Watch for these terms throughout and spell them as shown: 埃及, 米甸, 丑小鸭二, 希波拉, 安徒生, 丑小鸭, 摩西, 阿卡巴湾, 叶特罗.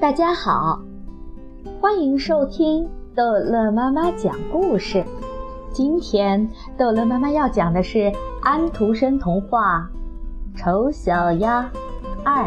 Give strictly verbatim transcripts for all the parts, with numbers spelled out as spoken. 大家好，欢迎收听逗乐妈妈讲故事。今天逗乐妈妈要讲的是安徒生童话《丑小鸭二》。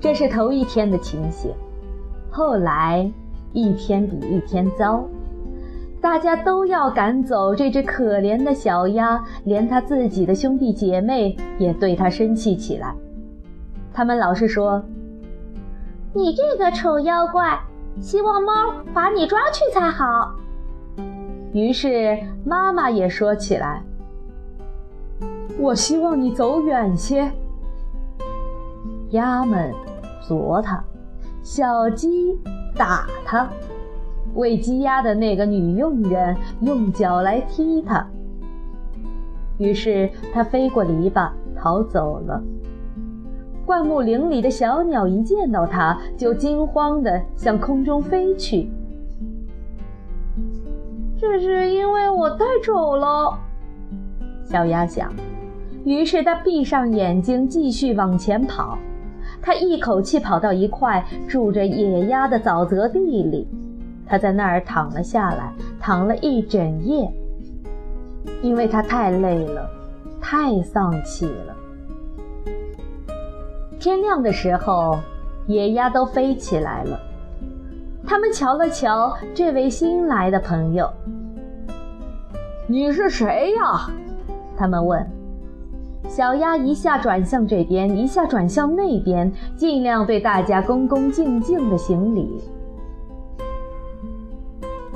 这是头一天的情形，后来一天比一天糟，大家都要赶走这只可怜的小鸭，连他自己的兄弟姐妹也对他生气起来。他们老是说，你这个丑妖怪，希望猫把你抓去才好。于是妈妈也说起来，我希望你走远些。鸭们啄它，小鸡打它，喂鸡鸭的那个女佣人用脚来踢它。于是它飞过篱笆逃走了。灌木林里的小鸟一见到它，就惊慌地向空中飞去。这是因为我太丑了，小鸭想。于是它闭上眼睛继续往前跑，它一口气跑到一块住着野鸭的沼泽地里，它在那儿躺了下来，躺了一整夜，因为它太累了，太丧气了。天亮的时候，野鸭都飞起来了。他们瞧了瞧这位新来的朋友。你是谁呀？他们问。小鸭一下转向这边，一下转向那边，尽量对大家恭恭敬敬地行礼。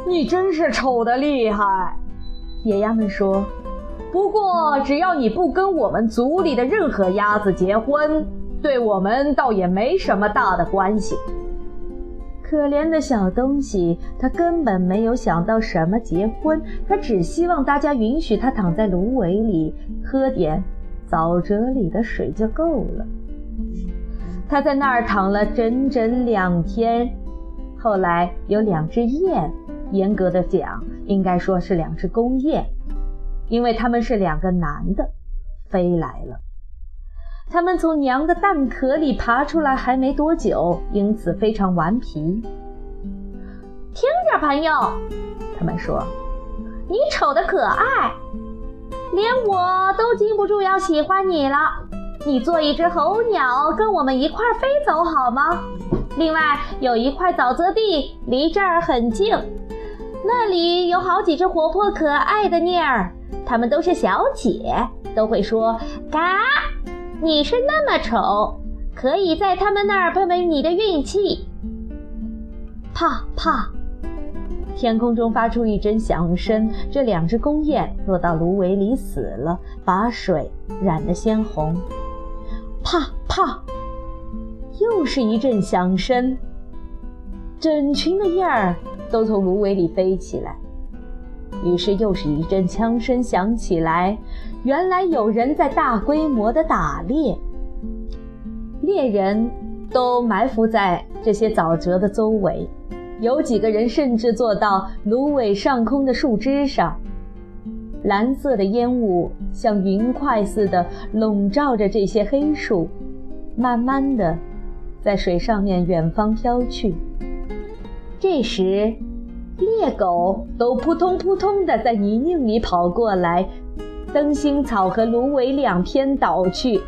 你真是丑得厉害，野鸭们说。不过，只要你不跟我们族里的任何鸭子结婚，对我们倒也没什么大的关系。可怜的小东西，他根本没有想到什么结婚，他只希望大家允许他躺在芦苇里，喝点沼泽里的水就够了。他在那儿躺了整整两天，后来有两只雁，严格的讲，应该说是两只公雁，因为他们是两个男的，飞来了。他们从娘的蛋壳里爬出来还没多久，因此非常顽皮。听着朋友，他们说，你丑得可爱，连我都禁不住要喜欢你了。你做一只候鸟跟我们一块飞走好吗？另外有一块沼泽地离这儿很近，那里有好几只活泼可爱的妞儿，她们都是小姐，都会说嘎，你是那么丑，可以在他们那儿碰碰你的运气。啪啪，天空中发出一阵响声，这两只公雁落到芦苇里死了，把水染得鲜红。啪啪，又是一阵响声，整群的燕儿都从芦苇里飞起来。于是又是一阵枪声响起来，原来有人在大规模的打猎，猎人都埋伏在这些沼泽的周围，有几个人甚至坐到芦苇上空的树枝上，蓝色的烟雾像云块似的笼罩着这些黑树，慢慢的在水上面远方飘去。这时猎狗都扑通扑通地在泥泞里跑过来，灯芯草和芦苇两边倒去。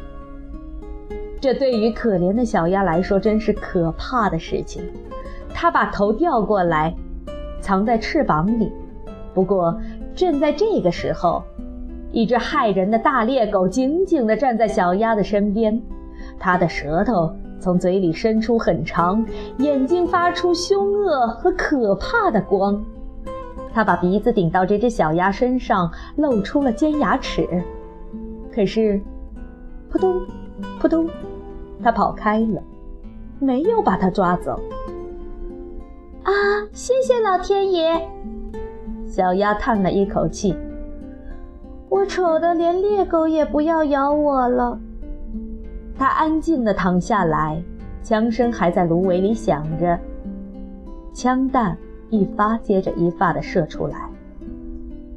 这对于可怜的小鸭来说真是可怕的事情，它把头掉过来藏在翅膀里。不过正在这个时候，一只骇人的大猎狗紧紧地站在小鸭的身边，它的舌头从嘴里伸出很长，眼睛发出凶恶和可怕的光。他把鼻子顶到这只小鸭身上，露出了尖牙齿。可是，扑通扑通，他跑开了，没有把它抓走。啊，谢谢老天爷！小鸭叹了一口气，我丑得连猎狗也不要咬我了。他安静地躺下来，枪声还在芦苇里响着，枪弹一发接着一发地射出来。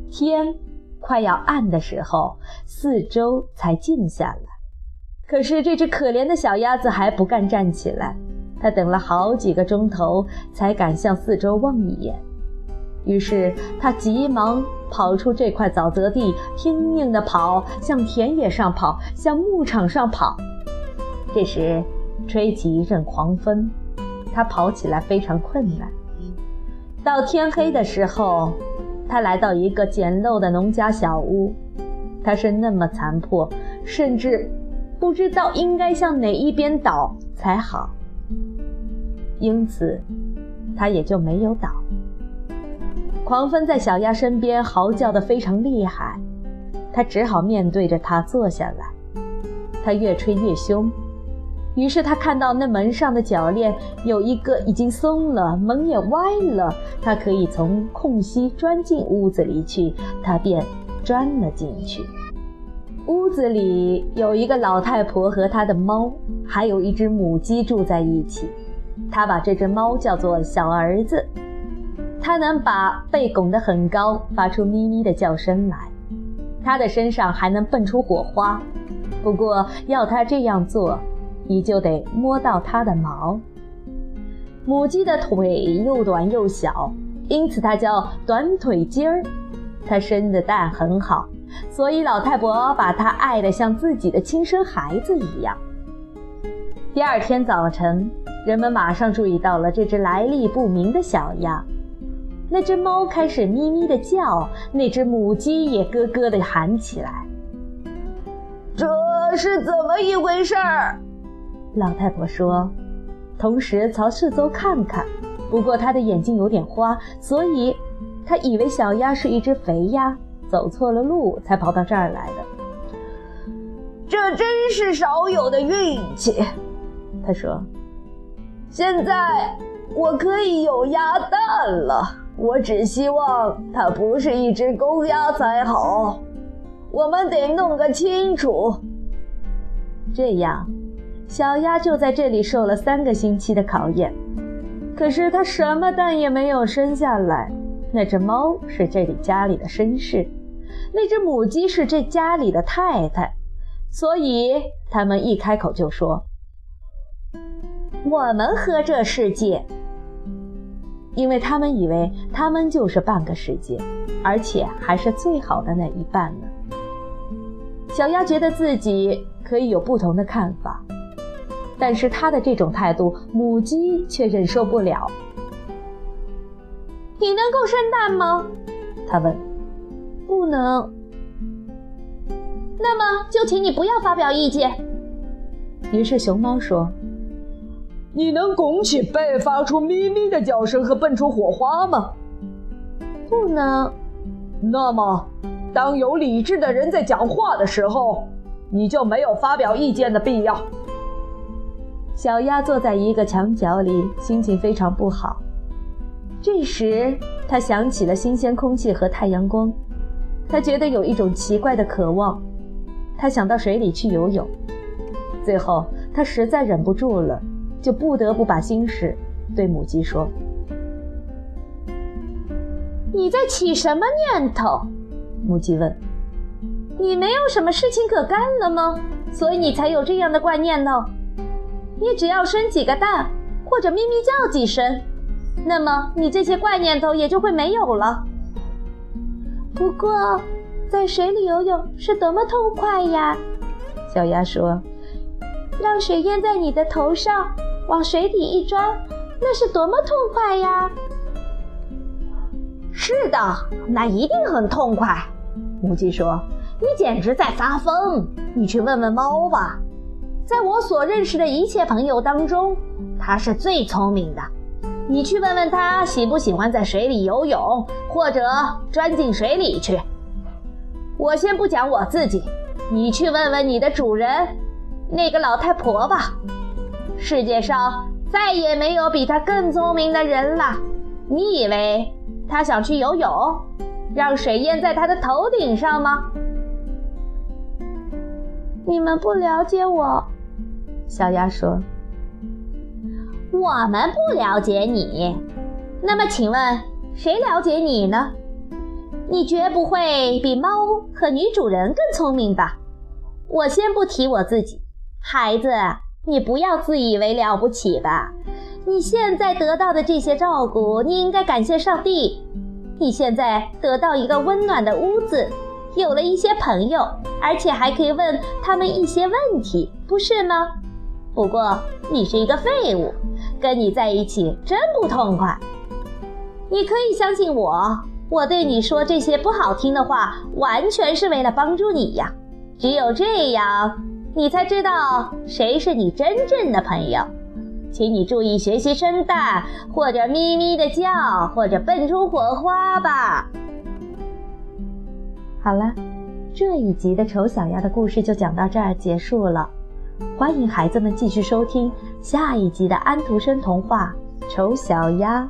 天快要暗的时候，四周才静下来，可是这只可怜的小鸭子还不敢站起来，它等了好几个钟头才敢向四周望一眼。于是它急忙跑出这块沼泽地，拼命地跑，向田野上跑，向牧场上跑。这时吹起一阵狂风，它跑起来非常困难。到天黑的时候，它来到一个简陋的农家小屋，它是那么残破，甚至不知道应该向哪一边倒才好，因此它也就没有倒。狂风在小鸭身边嚎叫得非常厉害，它只好面对着它坐下来。它越吹越凶，于是它看到那门上的铰链有一个已经松了，门也歪了，它可以从空隙钻进屋子里去，它便钻了进去。屋子里有一个老太婆和她的猫，还有一只母鸡住在一起。她把这只猫叫做小儿子，它能把背拱得很高，发出咪咪的叫声来。它的身上还能蹦出火花，不过要它这样做，你就得摸到它的毛。母鸡的腿又短又小，因此它叫短腿鸡儿。它生的蛋很好，所以老太婆把它爱得像自己的亲生孩子一样。第二天早晨，人们马上注意到了这只来历不明的小鸭。那只猫开始咪咪地叫，那只母鸡也咯咯地喊起来。这是怎么一回事儿？老太婆说，同时朝四周看看，不过她的眼睛有点花，所以她以为小鸭是一只肥鸭，走错了路才跑到这儿来的。这真是少有的运气，她说。现在我可以有鸭蛋了，我只希望它不是一只公鸭才好，我们得弄个清楚。这样，小鸭就在这里受了三个星期的考验，可是它什么蛋也没有生下来。那只猫是这里家里的绅士，那只母鸡是这家里的太太，所以他们一开口就说，我们和这世界，因为他们以为他们就是半个世界，而且还是最好的那一半呢。小鸭觉得自己可以有不同的看法，但是他的这种态度，母鸡却忍受不了。你能够生蛋吗？他问。不能。那么就请你不要发表意见。于是熊猫说，你能拱起背发出咪咪的叫声和蹦出火花吗？不能。那么当有理智的人在讲话的时候，你就没有发表意见的必要。小鸭坐在一个墙角里，心情非常不好。这时它想起了新鲜空气和太阳光，它觉得有一种奇怪的渴望，它想到水里去游泳。最后它实在忍不住了，就不得不把心事对母鸡说。你在起什么念头？母鸡问。你没有什么事情可干了吗？所以你才有这样的怪念头。你只要生几个蛋，或者咪咪叫几声，那么你这些怪念头也就会没有了。不过在水里游泳是多么痛快呀，小鸭说，让水淹在你的头上，往水底一钻，那是多么痛快呀。是的，那一定很痛快，母鸡说，你简直在发疯。你去问问猫吧，在我所认识的一切朋友当中，它是最聪明的。你去问问它喜不喜欢在水里游泳，或者钻进水里去。我先不讲我自己，你去问问你的主人，那个老太婆吧。世界上再也没有比她更聪明的人了。你以为她想去游泳，让水淹在她的头顶上吗？你们不了解我，小鸭说。我们不了解你，那么请问谁了解你呢？你绝不会比猫和女主人更聪明吧？我先不提我自己，孩子，你不要自以为了不起吧，你现在得到的这些照顾，你应该感谢上帝。你现在得到一个温暖的屋子，有了一些朋友，而且还可以问他们一些问题，不是吗？不过你是一个废物，跟你在一起真不痛快。你可以相信我，我对你说这些不好听的话，完全是为了帮助你呀。只有这样，你才知道谁是你真正的朋友。请你注意学习生蛋，或者咪咪的叫，或者蹦出火花吧。好了，这一集的丑小鸭的故事就讲到这儿结束了。欢迎孩子们继续收听下一集的安徒生童话《丑小鸭》。